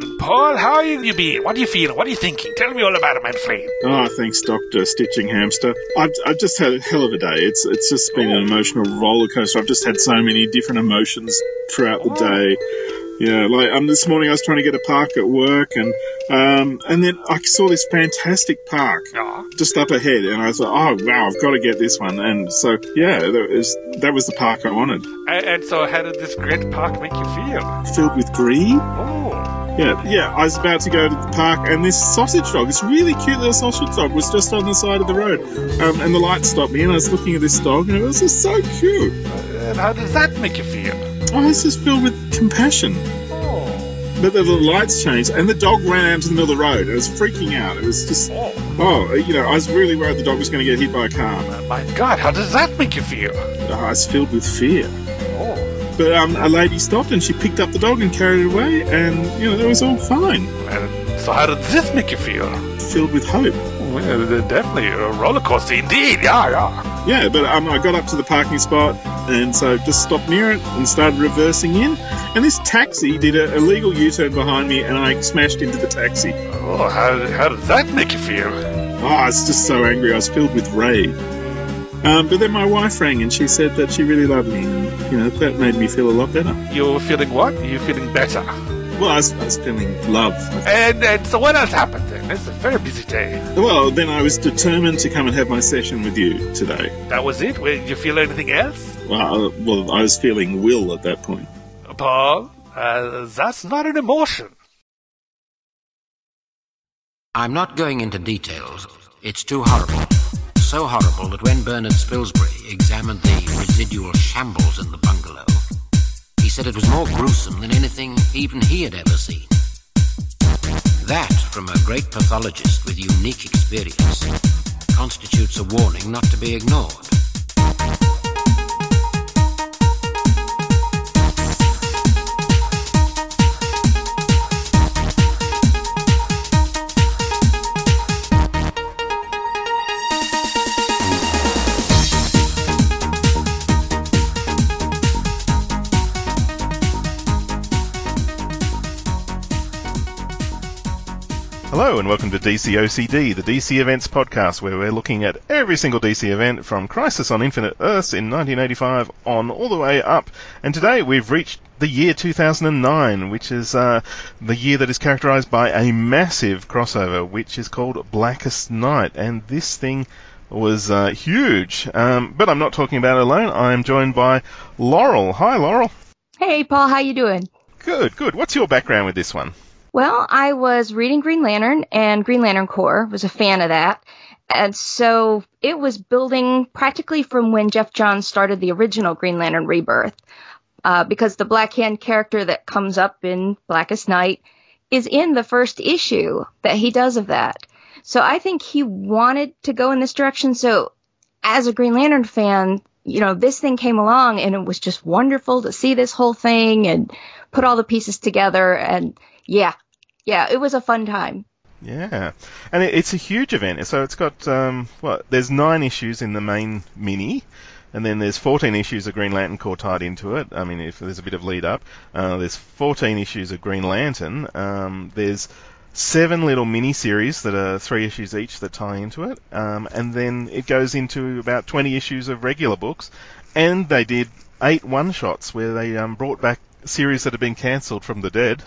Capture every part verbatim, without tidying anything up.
going? Paul, how you been? What are you feeling? What are you thinking? Tell me all about it, my friend. Oh, thanks, Doctor Stitching Hamster. I've, I've just had a hell of a day. It's it's just been an emotional roller coaster. I've just had so many different emotions throughout the oh. day. Yeah, like um, this morning I was trying to get a park at work, and um, and then I saw this fantastic park oh. just up ahead, and I was like, oh wow, I've got to get this one. And so yeah, that was, that was the park I wanted. And, and so, how did this great park make you feel? Filled with greed. Oh. Yeah, yeah, I was about to go to the park, and this sausage dog, this really cute little sausage dog, was just on the side of the road. Um, and the light stopped me, and I was looking at this dog, and it was just so cute. And how does that make you feel? Oh, it's just filled with compassion. Oh. But the, the lights changed, and the dog ran out into the middle of the road. It was freaking out. It was just, oh, oh you know, I was really worried the dog was going to get hit by a car. Oh, my God, how does that make you feel? Oh, it's filled with fear. But um, a lady stopped and she picked up the dog and carried it away, and, you know, it was all fine. And so how did this make you feel? Filled with hope. Well, definitely a roller coaster indeed, yeah, yeah. Yeah, but um, I got up to the parking spot, and so just stopped near it and started reversing in. And this taxi did an illegal U-turn behind me, and I smashed into the taxi. Oh, how, how did that make you feel? Oh, I was just so angry. I was filled with rage. Um, but then my wife rang and she said that she really loved me, and, you know, that made me feel a lot better. You're feeling what? You're feeling better. Well, I was, I was feeling love. And, and so what else happened then? It's a very busy day. Well, then I was determined to come and have my session with you today. That was it? Did you feel anything else? Well, I, well, I was feeling will at that point. Paul, uh, that's not an emotion. I'm not going into details. It's too horrible. So horrible that when Bernard Spilsbury examined the residual shambles in the bungalow, he said it was more gruesome than anything even he had ever seen. That, from a great pathologist with unique experience, constitutes a warning not to be ignored. Hello and welcome to D C O C D, the D C Events podcast, where we're looking at every single D C event from Crisis on Infinite Earths in nineteen eighty-five on all the way up. And today we've reached the year two thousand nine, which is uh, the year that is characterized by a massive crossover, which is called Blackest Night. And this thing was uh, huge, um, but I'm not talking about it alone. I'm joined by Laurel. Hi, Laurel. Hey, Paul. How you doing? Good, good. What's your background with this one? Well, I was reading Green Lantern, and Green Lantern Corps, was a fan of that, and so it was building practically from when Geoff Johns started the original Green Lantern Rebirth, uh, because the Black Hand character that comes up in Blackest Night is in the first issue that he does of that. So I think he wanted to go in this direction, so as a Green Lantern fan, you know, this thing came along, and it was just wonderful to see this whole thing and put all the pieces together, and yeah. Yeah, it was a fun time. Yeah, and it, it's a huge event. So it's got, um, well, there's nine issues in the main mini, and then there's fourteen issues of Green Lantern Corps tied into it. I mean, if there's a bit of lead up. Uh, there's fourteen issues of Green Lantern. Um, there's seven little mini-series that are three issues each that tie into it. Um, and then it goes into about twenty issues of regular books. And they did eight one-shots where they um, brought back series that had been cancelled from the dead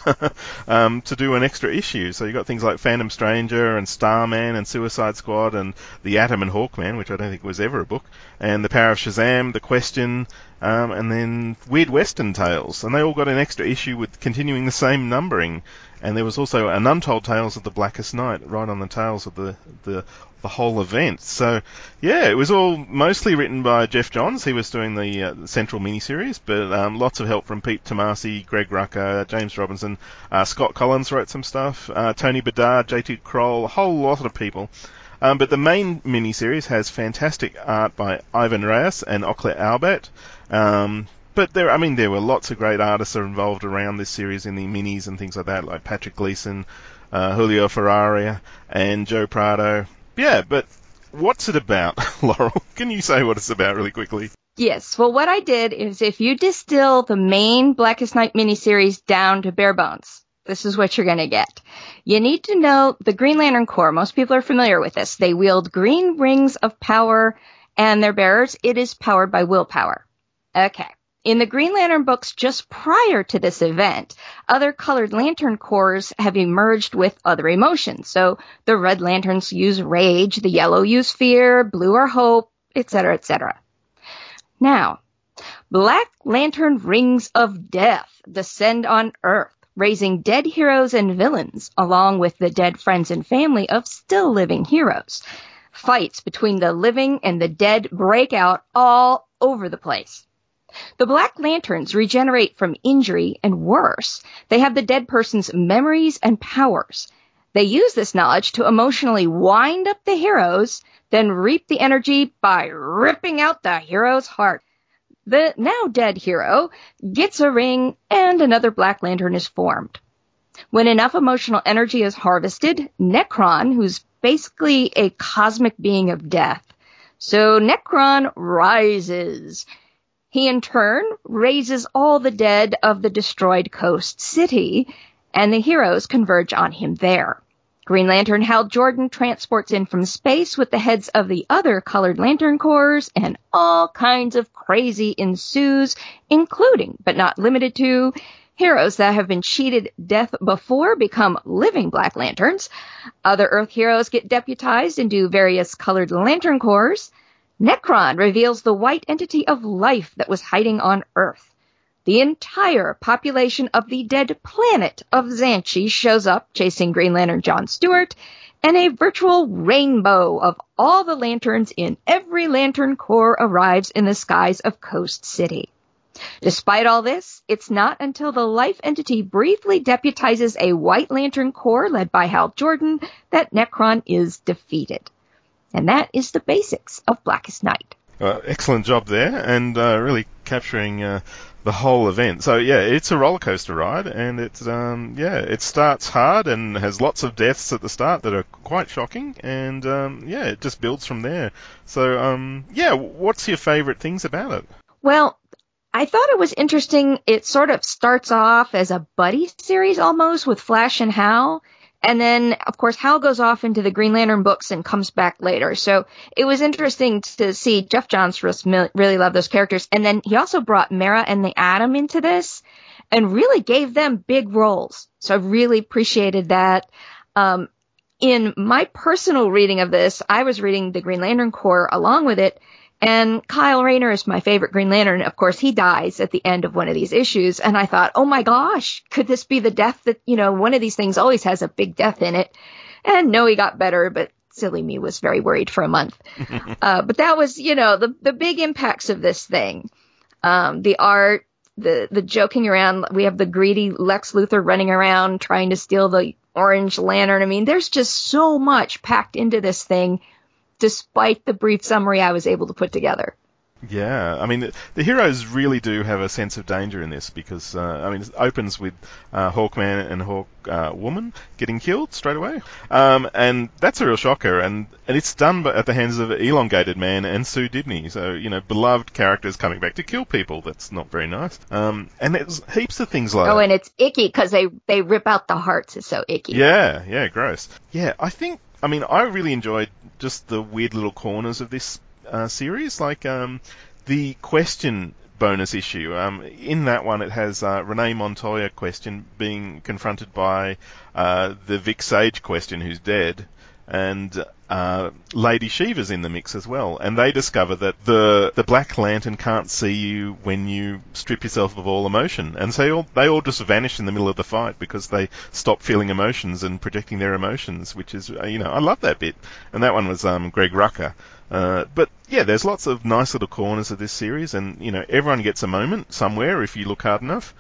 um, to do an extra issue. So you've got things like Phantom Stranger and Starman and Suicide Squad and The Atom and Hawkman, which I don't think was ever a book, and The Power of Shazam, The Question, um, and then Weird Western Tales. And they all got an extra issue with continuing the same numbering. And there was also an Untold Tales of the Blackest Night right on the tails of the, the the whole event. So, yeah, it was all mostly written by Geoff Johns. He was doing the uh, central miniseries, but um, lots of help from Pete Tomasi, Greg Rucka, James Robinson, uh, Scott Collins wrote some stuff, uh, Tony Bedard, J T Kroll, a whole lot of people. Um, but the main miniseries has fantastic art by Ivan Reis and Oclair Albert. Um... But there, I mean, there were lots of great artists that are involved around this series in the minis and things like that, like Patrick Gleason, uh, Julio Ferraria, and Joe Prado. Yeah, but what's it about, Laurel? Can you say what it's about really quickly? Yes. Well, what I did is if you distill the main Blackest Night miniseries down to bare bones, This is what you're going to get. You need to know the Green Lantern Corps. Most people are familiar with this. They wield green rings of power and their bearers. It is powered by willpower. Okay. In the Green Lantern books just prior to this event, other colored lantern corps have emerged with other emotions. So the red lanterns use rage, the yellow use fear, blue are hope, et cetera, et cetera. Now, Black Lantern rings of death descend on Earth, raising dead heroes and villains, along with the dead friends and family of still living heroes. Fights between the living and the dead break out all over the place. The Black Lanterns regenerate from injury, and worse, they have the dead person's memories and powers. They use this knowledge to emotionally wind up the heroes, then reap the energy by ripping out the hero's heart. The now dead hero gets a ring, and another Black Lantern is formed. When enough emotional energy is harvested, Necron, who's basically a cosmic being of death, so Necron rises. He, in turn, raises all the dead of the destroyed Coast City, and the heroes converge on him there. Green Lantern Hal Jordan transports in from space with the heads of the other colored lantern corps, and all kinds of crazy ensues, including, but not limited to, heroes that have been cheated death before become living Black Lanterns. Other Earth heroes get deputized into various colored lantern corps. Necron reveals the white entity of life that was hiding on Earth. The entire population of the dead planet of Xanchi shows up, chasing Green Lantern John Stewart, and a virtual rainbow of all the lanterns in every Lantern Corps arrives in the skies of Coast City. Despite all this, it's not until the life entity briefly deputizes a white Lantern Corps led by Hal Jordan that Necron is defeated. And that is the basics of Blackest Night. Uh, excellent job there, and uh, really capturing uh, the whole event. So yeah, it's a roller coaster ride, and it's um, yeah, it starts hard and has lots of deaths at the start that are quite shocking, and um, yeah, it just builds from there. So um, yeah, what's your favourite things about it? Well, I thought it was interesting. It sort of starts off as a buddy series almost with Flash and Hal. And then, of course, Hal goes off into the Green Lantern books and comes back later. So it was interesting to see Geoff Johns really loved those characters. And then he also brought Mera and the Atom into this and really gave them big roles. So I really appreciated that. Um, in my personal reading of this, I was reading the Green Lantern Corps along with it. And Kyle Rayner is my favorite Green Lantern. Of course, he dies at the end of one of these issues. And I thought, oh, my gosh, could this be the death that, you know, one of these things always has a big death in it. And no, he got better. But silly me was very worried for a month. uh, but that was, you know, the, the big impacts of this thing. Um, the art, the, the joking around. We have the greedy Lex Luthor running around trying to steal the Orange Lantern. I mean, there's just so much packed into this thing, despite the brief summary I was able to put together. Yeah, I mean, the, the heroes really do have a sense of danger in this because, uh, I mean, it opens with uh, Hawkman and Hawk uh, Woman getting killed straight away. Um, and that's a real shocker. And, and it's done by, at the hands of Elongated Man and Sue Dibney. So, you know, beloved characters coming back to kill people. That's not very nice. Um, and there's heaps of things like... Oh, and it's icky because they, they rip out the hearts. It's so icky. Yeah, yeah, gross. Yeah, I think... I mean, I really enjoyed just the weird little corners of this uh, series, like um, the Question bonus issue. Um, in that one, it has uh, Renee Montoya Question being confronted by uh, the Vic Sage Question, who's dead, and uh, Lady Shiva's in the mix as well. And they discover that the the Black Lantern can't see you when you strip yourself of all emotion. And so they all, they all just vanish in the middle of the fight because they stop feeling emotions and projecting their emotions, which is, you know, I love that bit. And that one was um, Greg Rucka. Uh, but yeah, there's lots of nice little corners of this series, and, you know, everyone gets a moment somewhere if you look hard enough.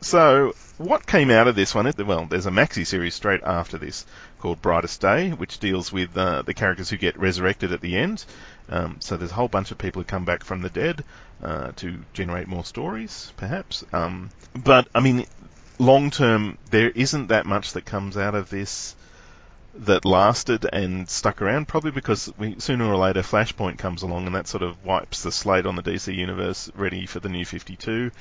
So, what came out of this one? Well, there's a maxi-series straight after this called Brightest Day, which deals with uh, the characters who get resurrected at the end. Um, so there's a whole bunch of people who come back from the dead uh, to generate more stories, perhaps. Um, but, I mean, long-term, there isn't that much that comes out of this that lasted and stuck around, probably because we, sooner or later Flashpoint comes along, and that sort of wipes the slate on the D C Universe, ready for the New fifty-two.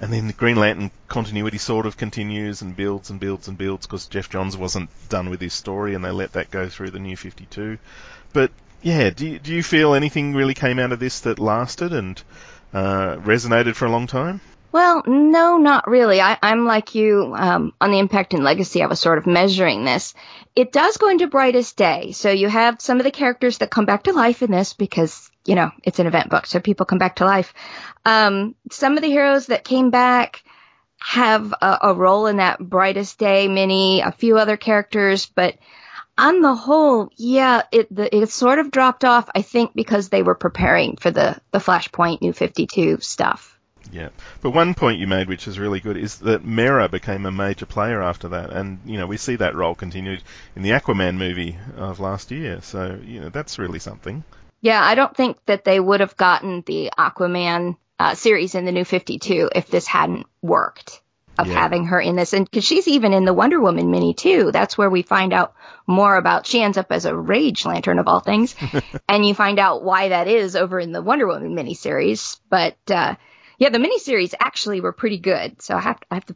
And then the Green Lantern continuity sort of continues and builds and builds and builds because Geoff Johns wasn't done with his story and they let that go through the New fifty-two. But, yeah, do you, do you feel anything really came out of this that lasted and uh, resonated for a long time? Well, no, not really. I, I'm like you um, on the impact and legacy. I was sort of measuring this. It does go into Brightest Day. So you have some of the characters that come back to life in this because, you know, it's an event book, so people come back to life. Um, some of the heroes that came back have a, a role in that Brightest Day mini, a few other characters, but on the whole, yeah, it the, it sort of dropped off, I think, because they were preparing for the, the Flashpoint New fifty-two stuff. Yeah, but one point you made, which is really good, is that Mera became a major player after that, and you know we see that role continued in the Aquaman movie of last year. So you know that's really something. Yeah, I don't think that they would have gotten the Aquaman uh, series in the New fifty-two if this hadn't worked. Of yeah. having her in this, and because she's even in the Wonder Woman mini too. That's where we find out more about. She ends up as a Rage Lantern of all things, and you find out why that is over in the Wonder Woman mini series, but. Uh, Yeah, the miniseries actually were pretty good, so I have to, I have to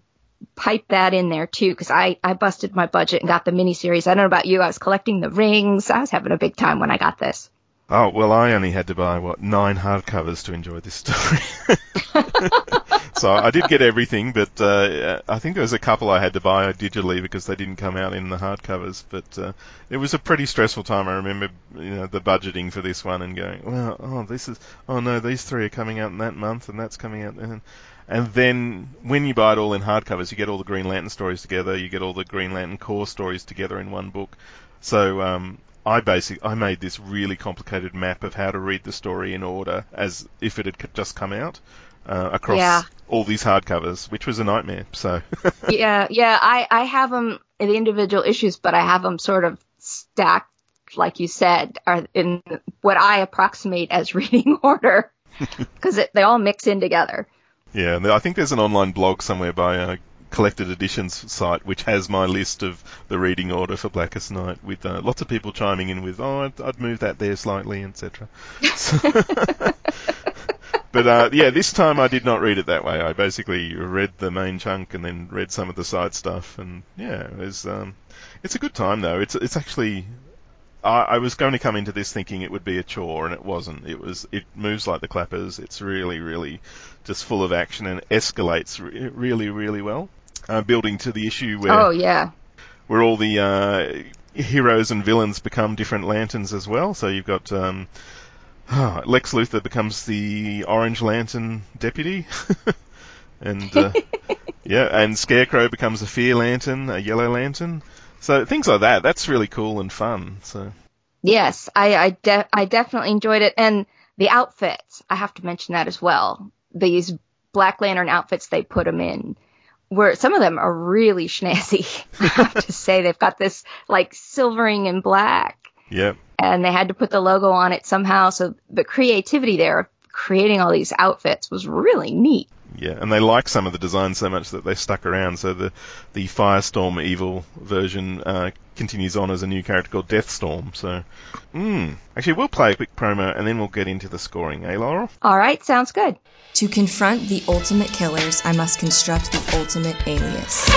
pipe that in there, too, because I, I busted my budget and got the miniseries. I don't know about you, I was collecting the rings. I was having a big time when I got this. Oh, well, I only had to buy, what, nine hardcovers to enjoy this story. So I did get everything, but uh, I think there was a couple I had to buy digitally because they didn't come out in the hardcovers. But uh, it was a pretty stressful time. I remember, you know, the budgeting for this one and going, well, oh, this is, oh no, these three are coming out in that month, and that's coming out then. And then when you buy it all in hardcovers, you get all the Green Lantern stories together, you get all the Green Lantern Corps stories together in one book. So um, I basically I made this really complicated map of how to read the story in order as if it had just come out. Uh, across yeah. all these hardcovers, which was a nightmare. So yeah, yeah, I, I have them in individual issues, but I have them sort of stacked, like you said, are in what I approximate as reading order because they all mix in together. Yeah, I think there's an online blog somewhere by a collected editions site which has my list of the reading order for Blackest Night with uh, lots of people chiming in with, oh, I'd, I'd move that there slightly, et cetera. But, uh, yeah, this time I did not read it that way. I basically read the main chunk and then read some of the side stuff. And, yeah, it was, um, it's a good time, though. It's it's actually... I, I was going to come into this thinking it would be a chore, and it wasn't. It was. It moves like the clappers. It's really, really just full of action and escalates re- really, really well. Uh, building to the issue where... Oh, yeah. Where all the uh, heroes and villains become different lanterns as well. So you've got... Um, Oh, Lex Luthor becomes the Orange Lantern deputy, and uh, yeah, and Scarecrow becomes a Fear Lantern, a Yellow Lantern. So things like that. That's really cool and fun. So yes, I I, de- I definitely enjoyed it, and the outfits. I have to mention that as well. These Black Lantern outfits they put them in, where some of them are really snazzy. I have to say, they've got this like silvering and black. Yep. And they had to put the logo on it somehow. So the creativity there of creating all these outfits was really neat. Yeah, and they liked some of the designs so much that they stuck around. So the, the Firestorm evil version uh, continues on as a new character called Deathstorm. So, mm. Actually, we'll play a quick promo and then we'll get into the scoring. Eh, Laurel? All right, sounds good. To confront the ultimate killers, I must construct the ultimate alias.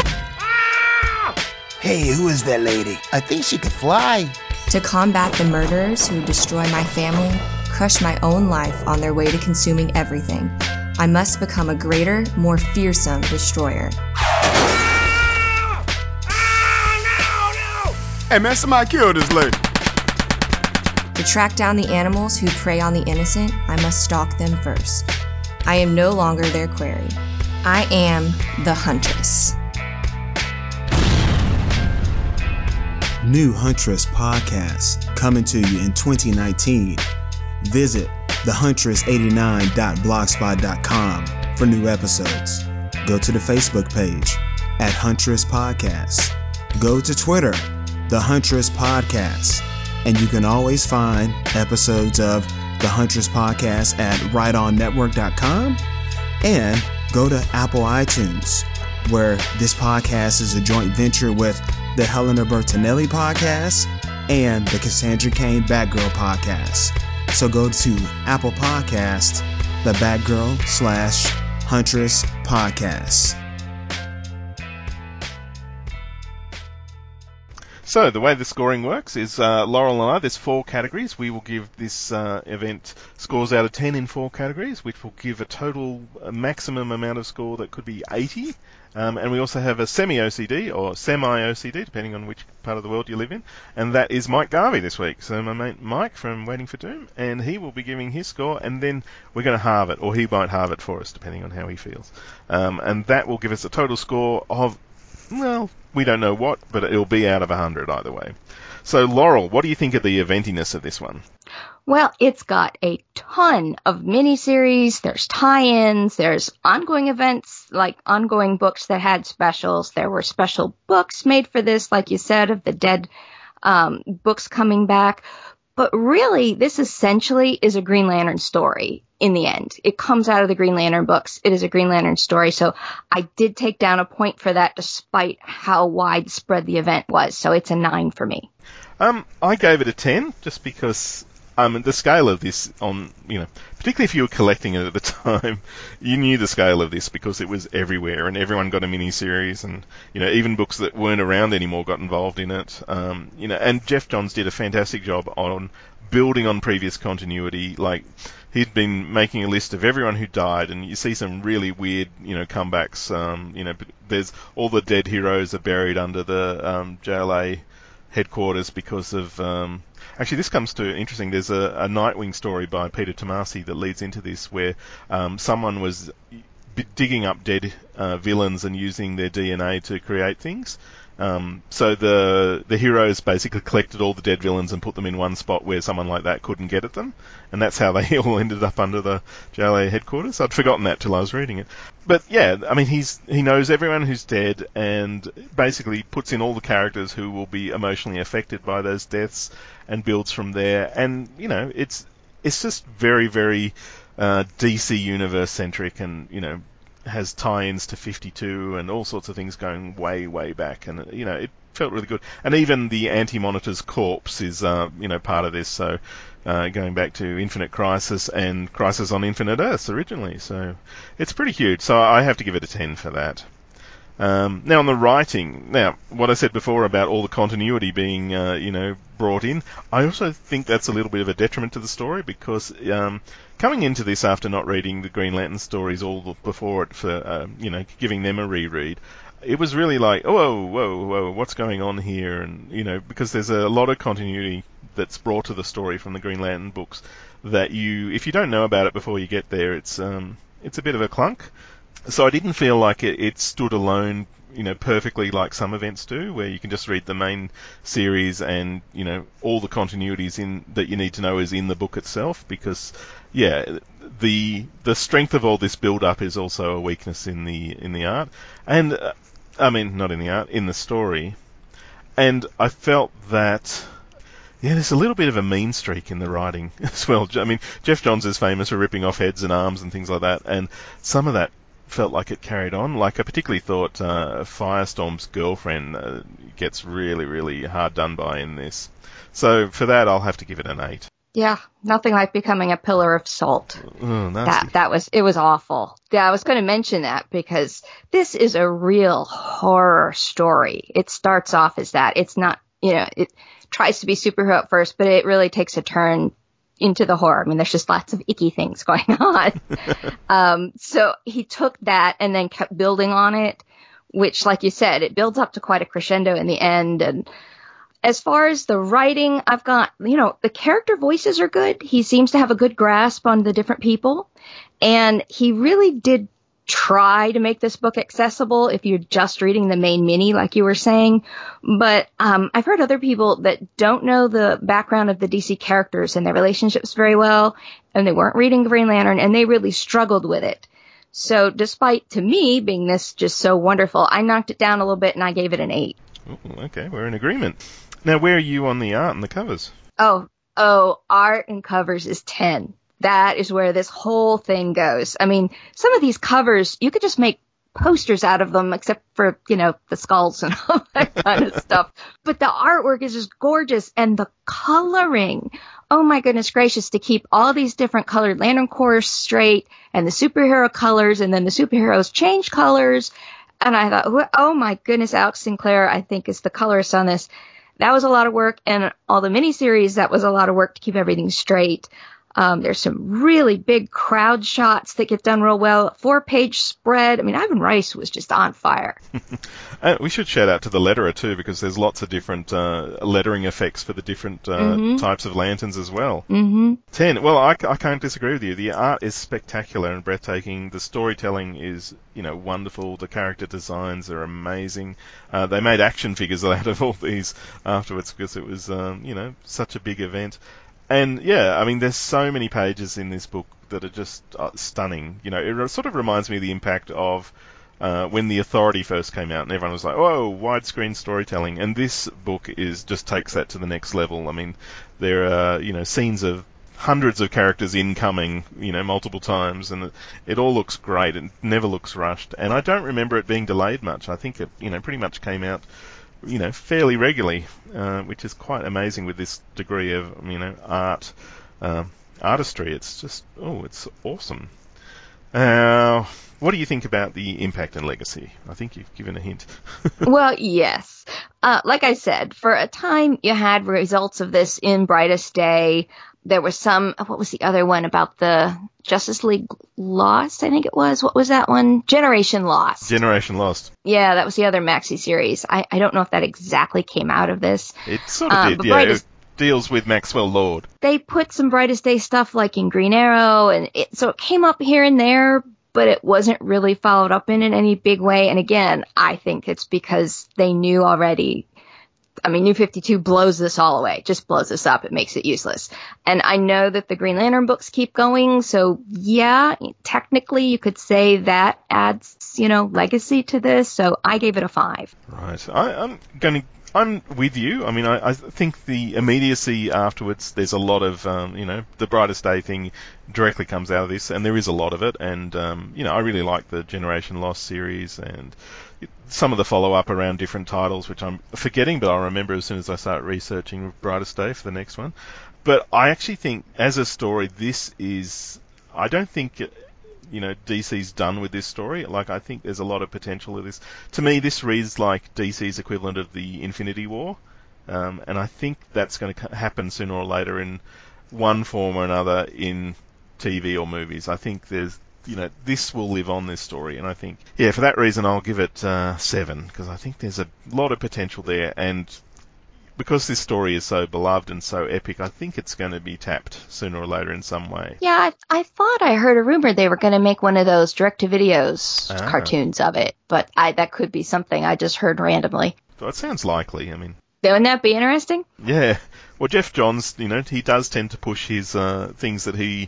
Hey, who is that lady? I think she could fly. To combat the murderers who destroy my family, crush my own life on their way to consuming everything, I must become a greater, more fearsome destroyer. Ah! Ah, no, no! Hey man, somebody killed this lady. To track down the animals who prey on the innocent, I must stalk them first. I am no longer their quarry. I am the Huntress. New Huntress podcast coming to you in twenty nineteen. Visit the huntress eighty-nine dot blogspot dot com for new episodes. Go to the Facebook page at Huntress Podcast. Go to Twitter, The Huntress Podcast, and you can always find episodes of The Huntress Podcast at right on network dot com, and go to Apple iTunes, where this podcast is a joint venture with the Helena Bertinelli podcast and the Cassandra Cain Batgirl podcast. So go to Apple Podcasts, the Batgirl slash Huntress podcast. So the way the scoring works is uh, Laurel and I, there's four categories. We will give this uh, event scores out of ten in four categories, which will give a total a maximum amount of score that could be eighty. Um, and we also have a semi-O C D, or semi-O C D, depending on which part of the world you live in. And that is Mike Garvey this week. So my mate Mike from Waiting for Doom, and he will be giving his score, and then we're going to halve it, or he might halve it for us, depending on how he feels. Um, and that will give us a total score of... Well, we don't know what, but it'll be out of one hundred either way. So, Laurel, what do you think of the eventiness of this one? Well, it's got a ton of miniseries. There's tie-ins. There's ongoing events, like ongoing books that had specials. There were special books made for this, like you said, of the dead um, books coming back. But really, this essentially is a Green Lantern story in the end. It comes out of the Green Lantern books. It is a Green Lantern story. So I did take down a point for that despite how widespread the event was. So it's a nine for me. Um, I gave it a ten just because... Um, the scale of this, on you know, particularly if you were collecting it at the time, you knew the scale of this because it was everywhere, and everyone got a miniseries, and you know, even books that weren't around anymore got involved in it. Um, you know, and Geoff Johns did a fantastic job on building on previous continuity. Like he'd been making a list of everyone who died, and you see some really weird, you know, comebacks. Um, you know, there's all the dead heroes are buried under the um, J L A headquarters because of um, actually this comes to interesting there's a, a Nightwing story by Peter Tomasi that leads into this where um, someone was b- digging up dead uh, villains and using their D N A to create things, um, so the the heroes basically collected all the dead villains and put them in one spot where someone like that couldn't get at them, and that's how they all ended up under the J L A headquarters. I'd forgotten that till I was reading it. But yeah, I mean, he's he knows everyone who's dead and basically puts in all the characters who will be emotionally affected by those deaths and builds from there. And, you know, it's it's just very, very uh, D C Universe-centric and, you know, has tie-ins to fifty-two and all sorts of things going way, way back. And, you know, it felt really good. And even the Anti-Monitor's corpse is, uh, you know, part of this. So uh, going back to Infinite Crisis and Crisis on Infinite Earths originally. So it's pretty huge. So I have to give it a ten for that. Um, now on the writing, now what I said before about all the continuity being, uh, you know, brought in, I also think that's a little bit of a detriment to the story because um, coming into this after not reading the Green Lantern stories all before it for, uh, you know, giving them a reread, it was really like, oh, whoa, whoa, whoa, what's going on here? And, you know, because there's a lot of continuity that's brought to the story from the Green Lantern books that you, if you don't know about it before you get there, it's um, it's a bit of a clunk. So I didn't feel like it, it stood alone, you know, perfectly like some events do, where you can just read the main series and, you know, all the continuities in that you need to know is in the book itself, because, yeah, the the strength of all this build-up is also a weakness in the in the art. And, uh, I mean, not in the art, in the story. And I felt that... Yeah, there's a little bit of a mean streak in the writing as well. I mean, Geoff Johns is famous for ripping off heads and arms and things like that, and some of that felt like it carried on. Like, I particularly thought uh, Firestorm's girlfriend uh, gets really, really hard done by in this. So for that, I'll have to give it an eight. Yeah, nothing like becoming a pillar of salt. Oh, that that was it was awful. Yeah, I was going to mention that because this is a real horror story. It starts off as that. It's not, you know, it tries to be superhero at first, but it really takes a turn into the horror. I mean, there's just lots of icky things going on. um, so he took that and then kept building on it, which, like you said, it builds up to quite a crescendo in the end. And as far as the writing, I've got, you know, the character voices are good. He seems to have a good grasp on the different people. And he really did try to make this book accessible if you're just reading the main mini, like you were saying. But um, I've heard other people that don't know the background of the D C characters and their relationships very well, and they weren't reading Green Lantern, and they really struggled with it. So despite, to me, being this just so wonderful, I knocked it down a little bit, and I gave it an eight. Ooh, okay, we're in agreement. Now, where are you on the art and the covers? Oh, oh, art and covers is ten. That is where this whole thing goes. I mean, some of these covers, you could just make posters out of them, except for, you know, the skulls and all that kind of stuff. But the artwork is just gorgeous. And the coloring, oh my goodness gracious, to keep all these different colored Lantern Corps straight and the superhero colors, and then the superheroes change colors. And I thought, oh my goodness, Alex Sinclair, I think, is the colorist on this. That was a lot of work. And all the miniseries, that was a lot of work to keep everything straight. Um, there's some really big crowd shots that get done real well. Four-page spread. I mean, Ivan Reis was just on fire. uh, we should shout out to the letterer, too, because there's lots of different uh, lettering effects for the different uh, mm-hmm. types of lanterns as well. Mm-hmm. Ten. Well, I, I can't disagree with you. The art is spectacular and breathtaking. The storytelling is, you know, wonderful. The character designs are amazing. Uh, they made action figures out of all these afterwards because it was, um, you know, such a big event. And, yeah, I mean, there's so many pages in this book that are just uh, stunning. You know, it re- sort of reminds me of the impact of uh, when The Authority first came out and everyone was like, oh, widescreen storytelling. And this book is just takes that to the next level. I mean, there are, you know, scenes of hundreds of characters incoming, you know, multiple times, and it, it all looks great. It never looks rushed. And I don't remember it being delayed much. I think it, you know, pretty much came out... you know, fairly regularly, uh, which is quite amazing with this degree of, you know, art, uh, artistry. It's just, oh, it's awesome. Uh, what do you think about the impact and legacy? I think you've given a hint. Well, yes. Uh, like I said, for a time you had results of this in Brightest Day. There was some, what was the other one about the Justice League Lost, I think it was. What was that one? Generation Lost. Generation Lost. Yeah, that was the other maxi series. I, I don't know if that exactly came out of this. It sort of uh, did, yeah. Brightest, it deals with Maxwell Lord. They put some Brightest Day stuff like in Green Arrow, and it, so it came up here and there, but it wasn't really followed up in in any big way. And again, I think it's because they knew already. I mean, New fifty-two blows this all away, just blows this up. It makes it useless. And I know that the Green Lantern books keep going. So, yeah, technically you could say that adds, you know, legacy to this. So I gave it a five. Right. I, I'm going to... I'm with you. I mean, I, I think the immediacy afterwards, there's a lot of, um, you know, the Brightest Day thing directly comes out of this, and there is a lot of it. And, um, you know, I really like the Generation Lost series and some of the follow-up around different titles, which I'm forgetting, but I'll remember as soon as I start researching Brightest Day for the next one. But I actually think, as a story, this is... I don't think... It, you know, D C's done with this story. Like, I think there's a lot of potential of this. To me, this reads like D C's equivalent of the Infinity War, um, and I think that's going to happen sooner or later in one form or another in T V or movies. I think there's, you know, this will live on, this story, and I think, yeah, for that reason, I'll give it uh, seven, because I think there's a lot of potential there, and because this story is so beloved and so epic, I think it's going to be tapped sooner or later in some way. Yeah, I, I thought I heard a rumor they were going to make one of those direct-to-videos ah. cartoons of it, but I, that could be something I just heard randomly. So it sounds likely, I mean. Wouldn't that be interesting? Yeah. Well, Geoff Johns, you know, he does tend to push his uh, things that he,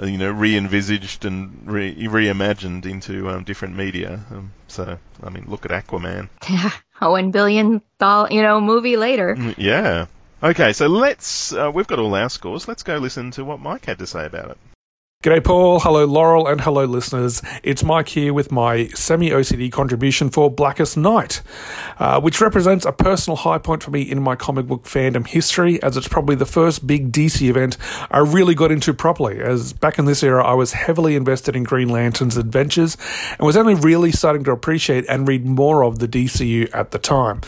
uh, you know, re-envisaged and re- reimagined into um, different media. Um, so, I mean, look at Aquaman. Yeah. Oh, and billion dollar, you know, movie later. Yeah. Okay, so let's, uh, we've got all our scores. Let's go listen to what Mike had to say about it. G'day, Paul. Hello, Laurel, and hello, listeners. It's Mike here with my semi-O C D contribution for Blackest Night, uh, which represents a personal high point for me in my comic book fandom history, as it's probably the first big D C event I really got into properly, as back in this era I was heavily invested in Green Lantern's adventures and was only really starting to appreciate and read more of the D C U at the time.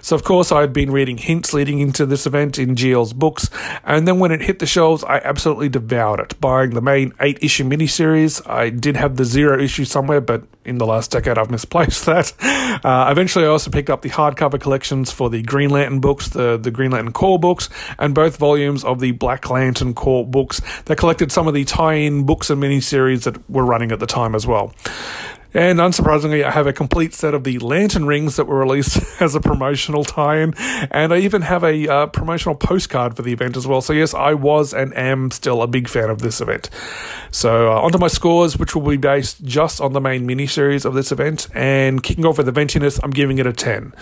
So, of course, I had been reading hints leading into this event in G L's books, and then when it hit the shelves, I absolutely devoured it, buying the main eight-issue miniseries. I did have the zero issue somewhere, but in the last decade I've misplaced that. Uh, eventually I also picked up the hardcover collections for the Green Lantern books, the, the Green Lantern Corps books, and both volumes of the Black Lantern Corps books that collected some of the tie-in books and miniseries that were running at the time as well. And unsurprisingly, I have a complete set of the Lantern Rings that were released as a promotional tie-in, and I even have a uh, promotional postcard for the event as well. So yes, I was and am still a big fan of this event. So uh, onto my scores, which will be based just on the main miniseries of this event, and kicking off with eventiness, I'm giving it a ten.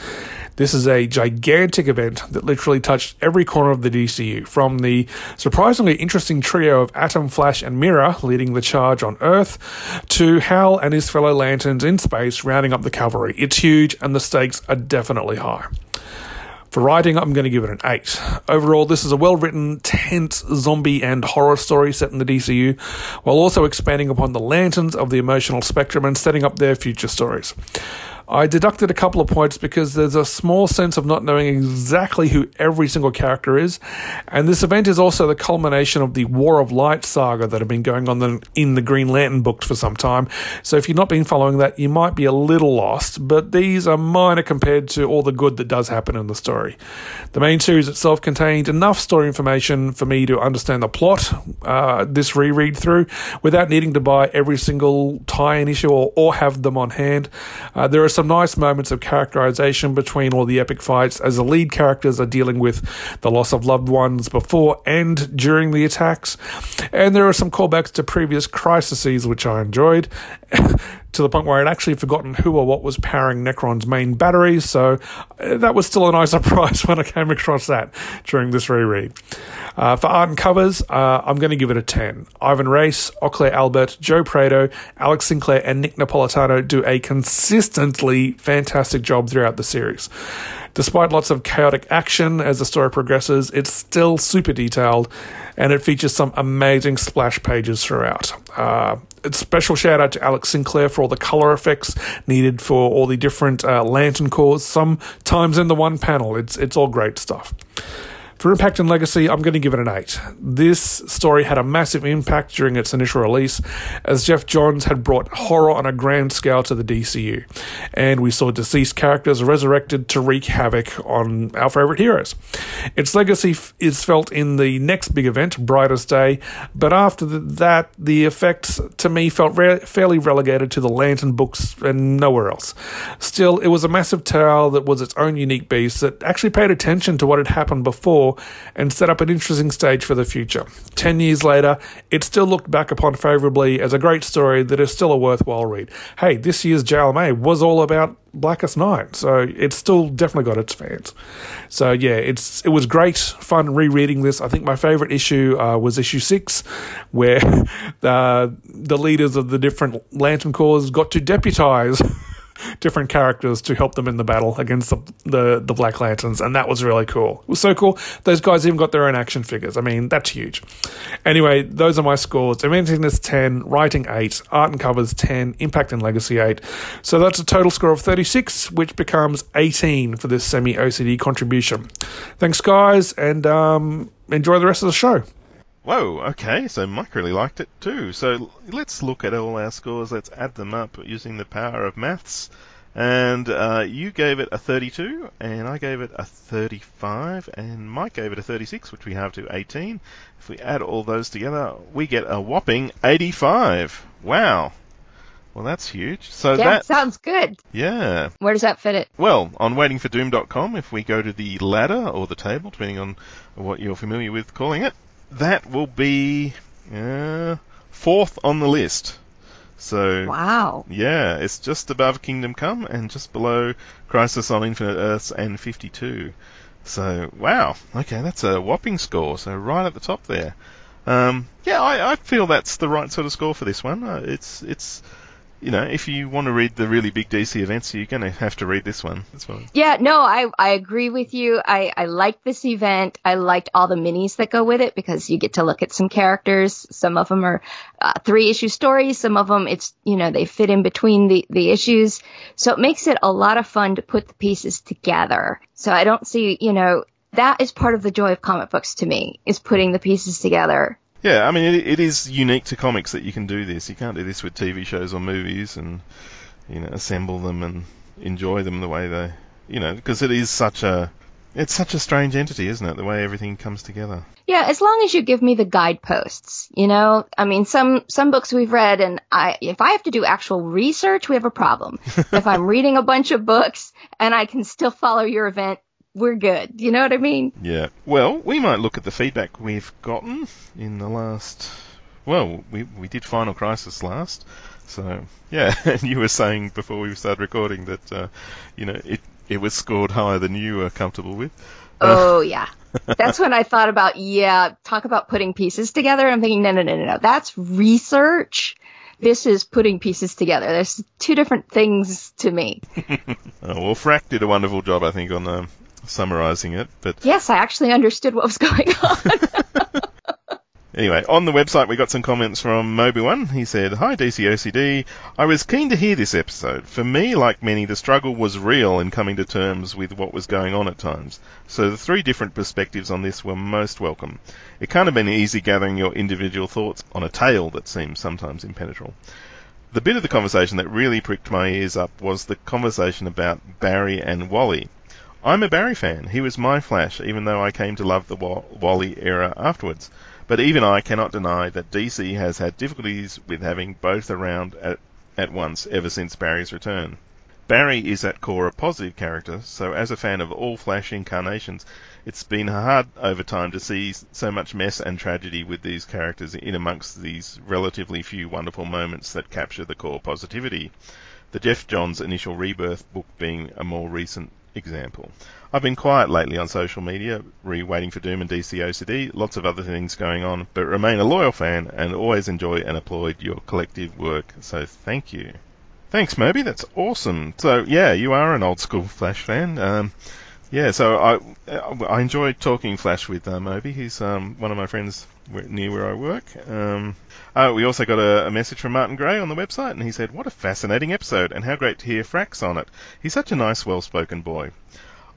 This is a gigantic event that literally touched every corner of the D C U, from the surprisingly interesting trio of Atom, Flash, and Mera leading the charge on Earth, to Hal and his fellow Lanterns in space rounding up the cavalry. It's huge, and the stakes are definitely high. For writing, I'm going to give it an eight. Overall, this is a well-written, tense zombie and horror story set in the D C U, while also expanding upon the Lanterns of the emotional spectrum and setting up their future stories. I deducted a couple of points because there's a small sense of not knowing exactly who every single character is, and this event is also the culmination of the War of Light saga that had been going on in the Green Lantern books for some time, so if you've not been following that, you might be a little lost, but these are minor compared to all the good that does happen in the story. The main series itself contained enough story information for me to understand the plot, uh, this reread through, without needing to buy every single tie-in issue or, or have them on hand. Uh, there are some nice moments of characterization between all the epic fights as the lead characters are dealing with the loss of loved ones before and during the attacks. And there are some callbacks to previous crises, which I enjoyed, to the point where I'd actually forgotten who or what was powering Necron's main batteries. So that was still a nice surprise when I came across that during this reread. Uh, for art and covers, uh, I'm going to give it a ten. Ivan Reis, Oclair Albert, Joe Prado, Alex Sinclair, and Nick Napolitano do a consistently fantastic job throughout the series. Despite lots of chaotic action as the story progresses, it's still super detailed, and it features some amazing splash pages throughout. Uh, a special shout out to Alex Sinclair for all the color effects needed for all the different uh, Lantern Corps, sometimes in the one panel. It's, it's all great stuff. For Impact and Legacy, I'm going to give it an eight. This story had a massive impact during its initial release, as Geoff Johns had brought horror on a grand scale to the D C U, and we saw deceased characters resurrected to wreak havoc on our favourite heroes. Its legacy f- is felt in the next big event, Brightest Day, but after the, that, the effects to me felt re- fairly relegated to the Lantern books and nowhere else. Still, it was a massive tale that was its own unique beast that actually paid attention to what had happened before and set up an interesting stage for the future. Ten years later, it's still looked back upon favourably as a great story that is still a worthwhile read. Hey, this year's J L A was all about Blackest Night, so it's still definitely got its fans. So yeah, it's it was great fun rereading this. I think my favourite issue uh, was issue six, where the, the leaders of the different Lantern Corps got to deputise different characters to help them in the battle against the, the the Black Lanterns, and that was really cool. It was so cool. Those guys even got their own action figures. I mean, that's huge. Anyway, those are my scores. Inventing is ten, writing eight, art and covers ten, impact and legacy eight. So that's a total score of thirty-six, which becomes eighteen for this semi-O C D contribution. Thanks, guys, and um, enjoy the rest of the show. Whoa, okay, so Mike really liked it too. So let's look at all our scores, let's add them up using the power of maths. And uh, you gave it a thirty-two, and I gave it a thirty-five, and Mike gave it a thirty-six, which we have to eighteen. If we add all those together, we get a whopping eighty-five. Wow. Well, that's huge. So yeah, that sounds good. Yeah. Where does that fit it? Well, on waiting for doom dot com, if we go to the ladder or the table, depending on what you're familiar with calling it, that will be uh, fourth on the list. So, wow. Yeah, it's just above Kingdom Come and just below Crisis on Infinite Earths and fifty-two. So, wow. Okay, that's a whopping score. So, right at the top there. Um, yeah, I, I feel that's the right sort of score for this one. Uh, it's, it's, you know, if you want to read the really big D C events, you're going to have to read this one. That's fine. Yeah, no, I, I agree with you. I, I liked this event. I liked all the minis that go with it because you get to look at some characters. Some of them are uh, three-issue stories. Some of them, it's, you know, they fit in between the, the issues. So it makes it a lot of fun to put the pieces together. So I don't see, you know, that is part of the joy of comic books to me, is putting the pieces together. Yeah, I mean, it, it is unique to comics that you can do this. You can't do this with T V shows or movies and, you know, assemble them and enjoy them the way they, you know, because it is such a, it's such a strange entity, isn't it, the way everything comes together? Yeah, as long as you give me the guideposts, you know. I mean, some, some books we've read, and I if I have to do actual research, we have a problem. If I'm reading a bunch of books and I can still follow your event, we're good. You know what I mean? Yeah. Well, we might look at the feedback we've gotten in the last... Well, we we did Final Crisis last, So yeah, and you were saying before we started recording that uh, you know it it was scored higher than you were comfortable with. Oh, yeah. That's when I thought about, yeah, talk about putting pieces together. I'm thinking, no, no, no, no, no. That's research. This is putting pieces together. There's two different things to me. oh, well, Frack did a wonderful job, I think, on um, summarizing it. But yes, I actually understood what was going on. Anyway, on the website, we got some comments from Moby one. He said, "Hi, D C O C D. I was keen to hear this episode. For me, like many, the struggle was real in coming to terms with what was going on at times. So the three different perspectives on this were most welcome. It can't have been easy gathering your individual thoughts on a tale that seems sometimes impenetrable. The bit of the conversation that really pricked my ears up was the conversation about Barry and Wally. I'm a Barry fan. He was my Flash, even though I came to love the Wa- Wally era afterwards. But even I cannot deny that D C has had difficulties with having both around at, at once ever since Barry's return. Barry is at core a positive character, so as a fan of all Flash incarnations, it's been hard over time to see so much mess and tragedy with these characters in amongst these relatively few wonderful moments that capture the core positivity. The Geoff Johns initial Rebirth book being a more recent example. I've been quiet lately on social media, re-Waiting for Doom and D C O C D, lots of other things going on, but remain a loyal fan and always enjoy and applaud your collective work, so thank you." Thanks, Moby, that's awesome. So, yeah, you are an old-school Flash fan. Um, yeah, so I I enjoy talking Flash with uh, Moby. He's um, one of my friends near where I work. Um, uh, we also got a, a message from Martin Gray on the website, and he said, "What a fascinating episode, and how great to hear Frax on it. He's such a nice, well-spoken boy.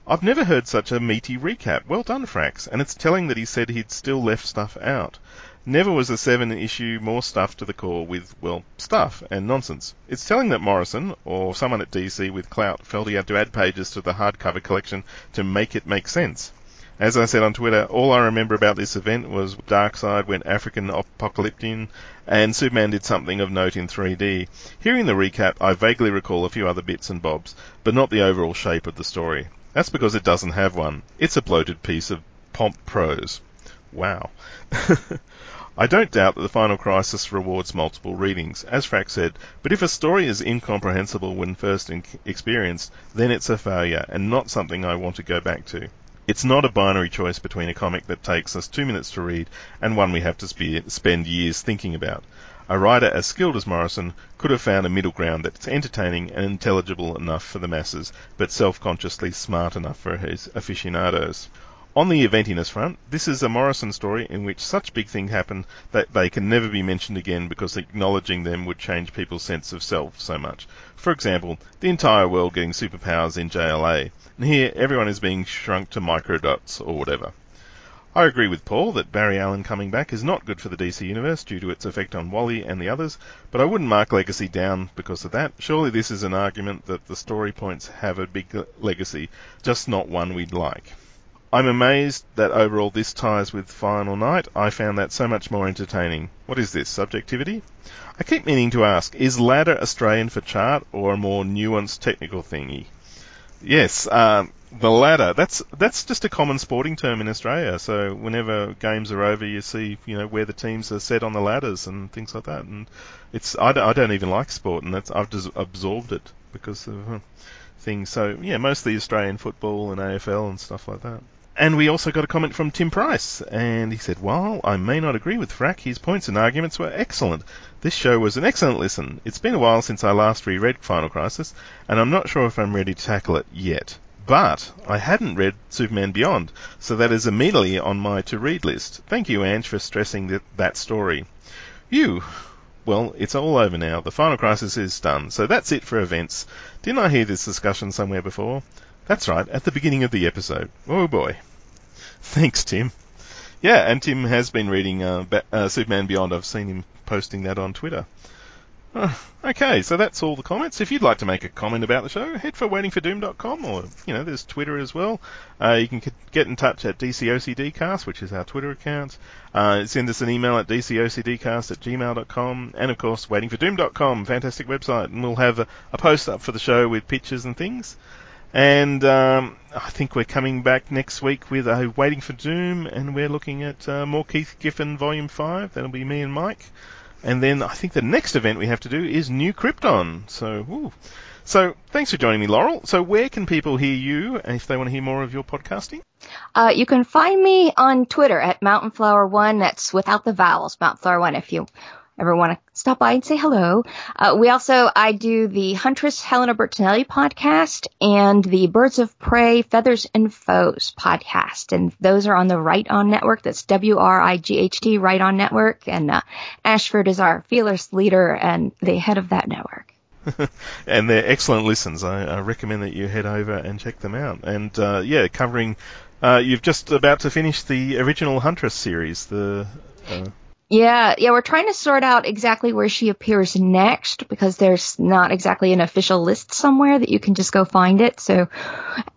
I've never heard such a meaty recap. Well done, Frax. And it's telling that he said he'd still left stuff out. Never was a seven issue more stuff to the core with, well, stuff and nonsense. It's telling that Morrison, or someone at D C with clout, felt he had to add pages to the hardcover collection to make it make sense. As I said on Twitter, all I remember about this event was Darkseid went African apocalyptic and Superman did something of note in three D. Hearing the recap, I vaguely recall a few other bits and bobs, but not the overall shape of the story. That's because it doesn't have one. It's a bloated piece of pomp prose." Wow. "I don't doubt that the Final Crisis rewards multiple readings, as Frack said, but if a story is incomprehensible when first in- experienced, then it's a failure, and not something I want to go back to. It's not a binary choice between a comic that takes us two minutes to read and one we have to spe- spend years thinking about. A writer as skilled as Morrison could have found a middle ground that's entertaining and intelligible enough for the masses, but self-consciously smart enough for his aficionados. On the eventiness front, this is a Morrison story in which such big things happen that they can never be mentioned again because acknowledging them would change people's sense of self so much. For example, the entire world getting superpowers in J L A, and here everyone is being shrunk to microdots or whatever. I agree with Paul that Barry Allen coming back is not good for the D C Universe due to its effect on Wally and the others, but I wouldn't mark Legacy down because of that. Surely this is an argument that the story points have a big legacy, just not one we'd like. I'm amazed that overall this ties with Final Night. I found that so much more entertaining. What is this, subjectivity? I keep meaning to ask, is ladder Australian for chart or a more nuanced technical thingy?" Yes, um... the ladder. That's that's just a common sporting term in Australia. So whenever games are over, you see, you know, where the teams are set on the ladders and things like that. And it's I don't, I don't even like sport, and that's I've just absorbed it because of things. So yeah, mostly Australian football and A F L and stuff like that. And we also got a comment from Tim Price, and he said, "While I may not agree with Frack, his points and arguments were excellent. This show was an excellent listen. It's been a while since I last reread Final Crisis, and I'm not sure if I'm ready to tackle it yet. But I hadn't read Superman Beyond, so that is immediately on my to-read list. Thank you, Ange, for stressing that, that story. You. Well, it's all over now. The Final Crisis is done, so that's it for events. Didn't I hear this discussion somewhere before? That's right, at the beginning of the episode. Oh, boy." Thanks, Tim. Yeah, and Tim has been reading uh, ba- uh, Superman Beyond. I've seen him posting that on Twitter. Okay, so that's all the comments. If you'd like to make a comment about the show, head for waiting for doom dot com, or, you know, there's Twitter as well. Uh, you can get in touch at D C O C D cast, which is our Twitter account. Uh, send us an email at D C O C D cast at gmail dot com, and, of course, waiting for doom dot com, fantastic website, and we'll have a, a post up for the show with pictures and things. And um, I think we're coming back next week with a Waiting for Doom, and we're looking at uh, more Keith Giffen Volume five. That'll be me and Mike. And then I think the next event we have to do is New Krypton. So, ooh. So thanks for joining me, Laurel. So where can people hear you if they want to hear more of your podcasting? Uh, you can find me on Twitter at Mountain Flower one. That's without the vowels, Mountain Flower one, if you ever want to stop by and say hello. Uh, we also, I do the Huntress Helena Bertinelli podcast and the Birds of Prey Feathers and Foes podcast. And those are on the Right On Network. That's W R I G H T, Right On Network. And uh, Ashford is our fearless leader and the head of that network. And they're excellent listens. I, I recommend that you head over and check them out. And, uh, yeah, covering... Uh, you've just about to finish the original Huntress series, the... Uh, Yeah, yeah, we're trying to sort out exactly where she appears next, because there's not exactly an official list somewhere that you can just go find it. So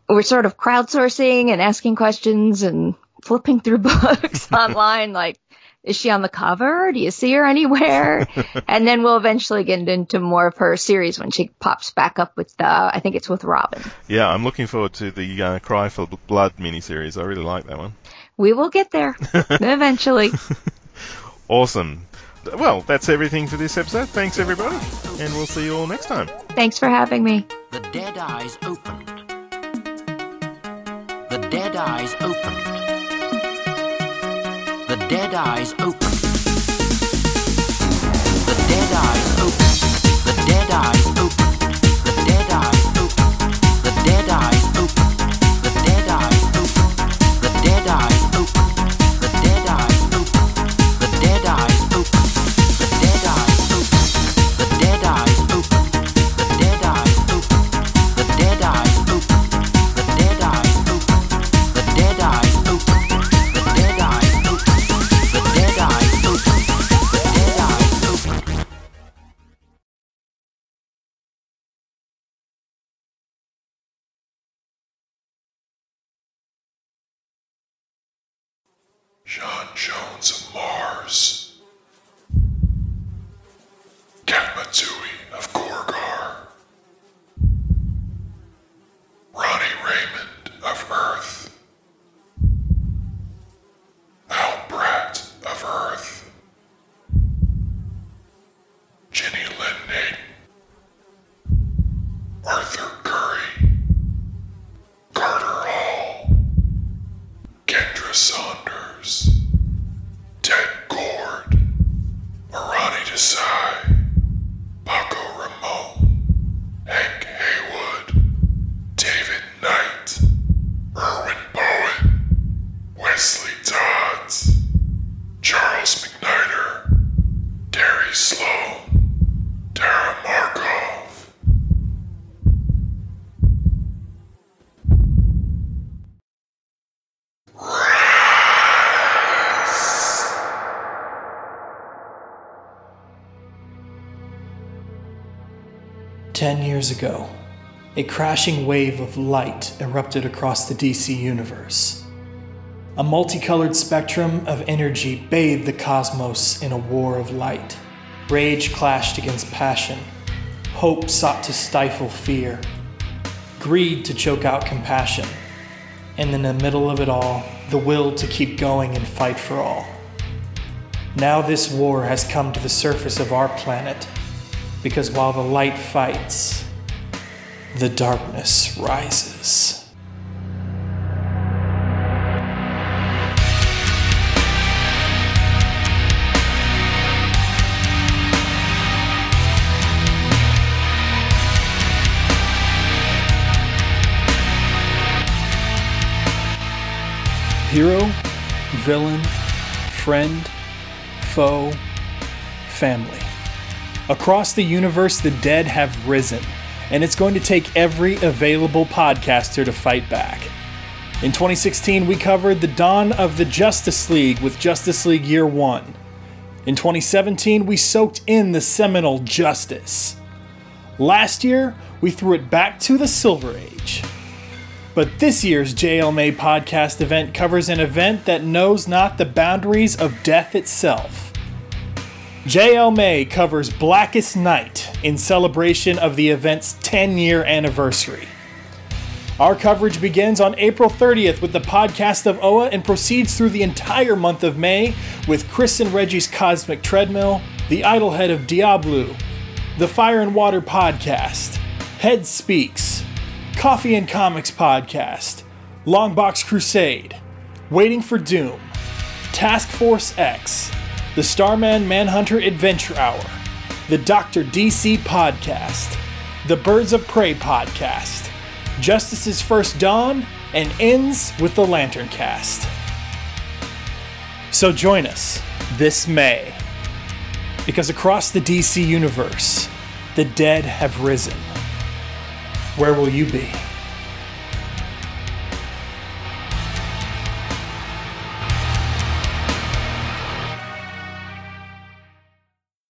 we're sort of crowdsourcing and asking questions and flipping through books online, like, is she on the cover? Do you see her anywhere? And then we'll eventually get into more of her series when she pops back up with, uh, I think it's with Robin. Yeah, I'm looking forward to the uh, Cry for Blood miniseries. I really like that one. We will get there eventually. Awesome. Well, that's everything for this episode. Thanks, everybody. And we'll see you all next time. Thanks for having me. The Dead Eyes Opened. The Dead Eyes Opened. The Dead Eyes Opened. The Dead Eyes Opened. The Dead Eyes Opened. The Dead Eyes Opened. The Dead Eyes Opened. The Dead Eyes Opened. The Dead Eyes Opened. The Dead Eyes Opened. The dead eyes open, the dead eyes open, the dead eyes open, the dead eyes open, the dead eyes open, the dead eyes open, the dead eyes open, the dead eyes open, the dead eyes open, the dead eyes open. Geoff Johns of Mars. Of Gorgar, Ronnie Raymond of Earth, Albrat of Earth, Ginny Lynn Naden, Arthur Curry, Carter Hall, Kendra Saunders, Ted Gord, Arani Desai, Paco Ramon, Hank Haywood, David Knight, Erwin Bowen, Wesley Dodds, Charles McNider, Terry Sloan, Tara Markov. Ten years ago, a crashing wave of light erupted across the D C universe. A multicolored spectrum of energy bathed the cosmos in a war of light. Rage clashed against passion. Hope sought to stifle fear. Greed to choke out compassion. And in the middle of it all, the will to keep going and fight for all. Now this war has come to the surface of our planet. Because while the light fights, the darkness rises. Hero, villain, friend, foe, family. Across the universe, the dead have risen, and it's going to take every available podcaster to fight back. In twenty sixteen, we covered the dawn of the Justice League with Justice League Year One. In twenty seventeen, we soaked in the seminal Justice. Last year, we threw it back to the Silver Age. But this year's J L M A podcast event covers an event that knows not the boundaries of death itself. J L M A covers Blackest Night in celebration of the event's ten-year anniversary. Our coverage begins on April thirtieth with the podcast of O A and proceeds through the entire month of May with Chris and Reggie's Cosmic Treadmill, The Idlehead of Diablo, The Fire and Water Podcast, Head Speaks, Coffee and Comics Podcast, Longbox Crusade, Waiting for Doom, Task Force X, The Starman Manhunter Adventure Hour, The Doctor D C Podcast, The Birds of Prey Podcast, Justice's First Dawn, and ends with the Lantern Cast. So join us this May, because across the D C universe, the dead have risen. Where will you be?